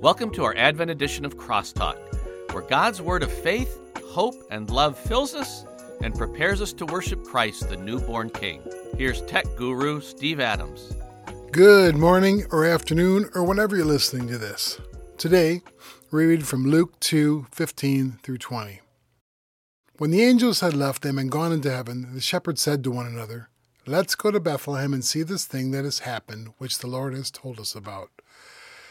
Welcome to our Advent edition of Crosstalk, where God's word of faith, hope, and love fills us and prepares us to worship Christ, the newborn King. Here's tech guru Steve Adams. Good morning or afternoon or whenever you're listening to this. Today, we read from Luke 2:15 through 20. When the angels had left them and gone into heaven, the shepherds said to one another, "Let's go to Bethlehem and see this thing that has happened, which the Lord has told us about."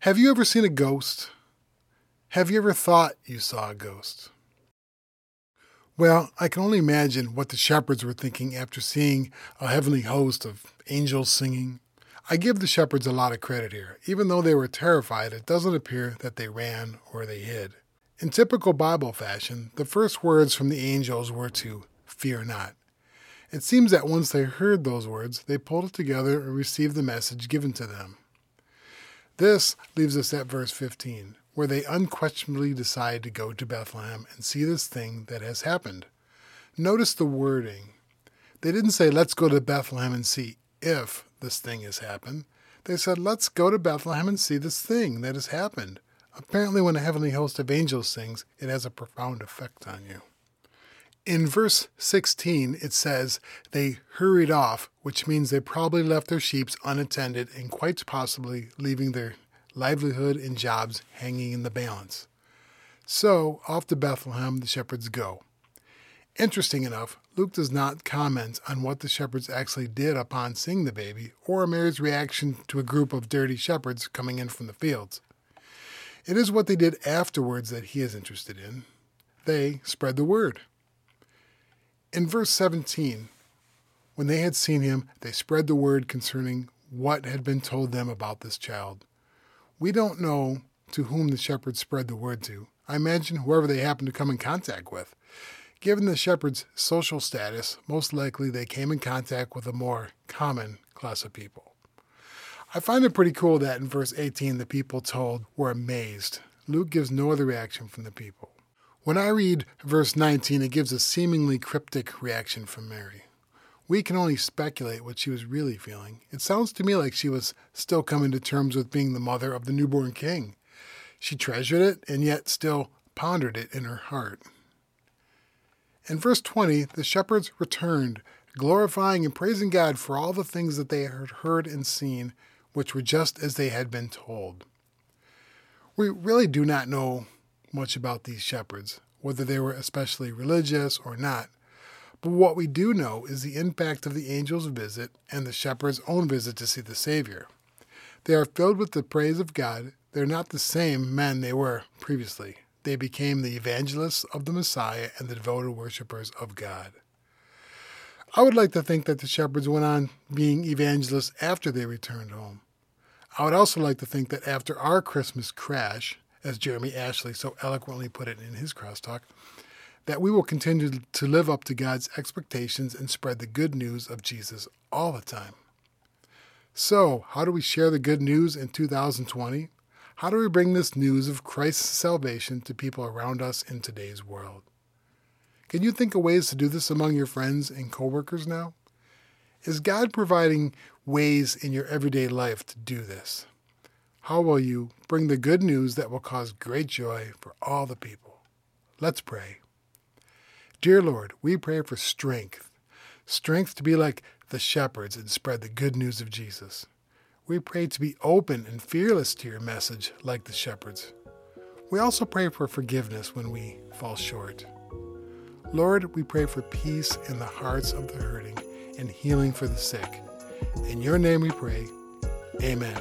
Have you ever seen a ghost? Have you ever thought you saw a ghost? Well, I can only imagine what the shepherds were thinking after seeing a heavenly host of angels singing. I give the shepherds a lot of credit here. Even though they were terrified, it doesn't appear that they ran or they hid. In typical Bible fashion, the first words from the angels were to fear not. It seems that once they heard those words, they pulled it together and received the message given to them. This leaves us at verse 15, where they unquestionably decide to go to Bethlehem and see this thing that has happened. Notice the wording. They didn't say, let's go to Bethlehem and see if this thing has happened. They said, let's go to Bethlehem and see this thing that has happened. Apparently, when a heavenly host of angels sings, it has a profound effect on you. In verse 16, it says, they hurried off, which means they probably left their sheep unattended and quite possibly leaving their livelihood and jobs hanging in the balance. So, off to Bethlehem the shepherds go. Interesting enough, Luke does not comment on what the shepherds actually did upon seeing the baby or Mary's reaction to a group of dirty shepherds coming in from the fields. It is what they did afterwards that he is interested in. They spread the word. In verse 17, when they had seen him, they spread the word concerning what had been told them about this child. We don't know to whom the shepherds spread the word to. I imagine whoever they happened to come in contact with. Given the shepherds' social status, most likely they came in contact with a more common class of people. I find it pretty cool that in verse 18, the people told were amazed. Luke gives no other reaction from the people. When I read verse 19, it gives a seemingly cryptic reaction from Mary. We can only speculate what she was really feeling. It sounds to me like she was still coming to terms with being the mother of the newborn king. She treasured it and yet still pondered it in her heart. In verse 20, the shepherds returned, glorifying and praising God for all the things that they had heard and seen, which were just as they had been told. We really do not know much about these shepherds, whether they were especially religious or not. But what we do know is the impact of the angel's visit and the shepherd's own visit to see the Savior. They are filled with the praise of God. They're not the same men they were previously. They became the evangelists of the Messiah and the devoted worshipers of God. I would like to think that the shepherds went on being evangelists after they returned home. I would also like to think that after our Christmas crash, as Jeremy Ashley so eloquently put it in his Crosstalk, that we will continue to live up to God's expectations and spread the good news of Jesus all the time. So, how do we share the good news in 2020? How do we bring this news of Christ's salvation to people around us in today's world? Can you think of ways to do this among your friends and coworkers now? Is God providing ways in your everyday life to do this? How will you bring the good news that will cause great joy for all the people? Let's pray. Dear Lord, we pray for strength to be like the shepherds and spread the good news of Jesus. We pray to be open and fearless to your message like the shepherds. We also pray for forgiveness when we fall short. Lord, we pray for peace in the hearts of the hurting and healing for the sick. In your name we pray. Amen.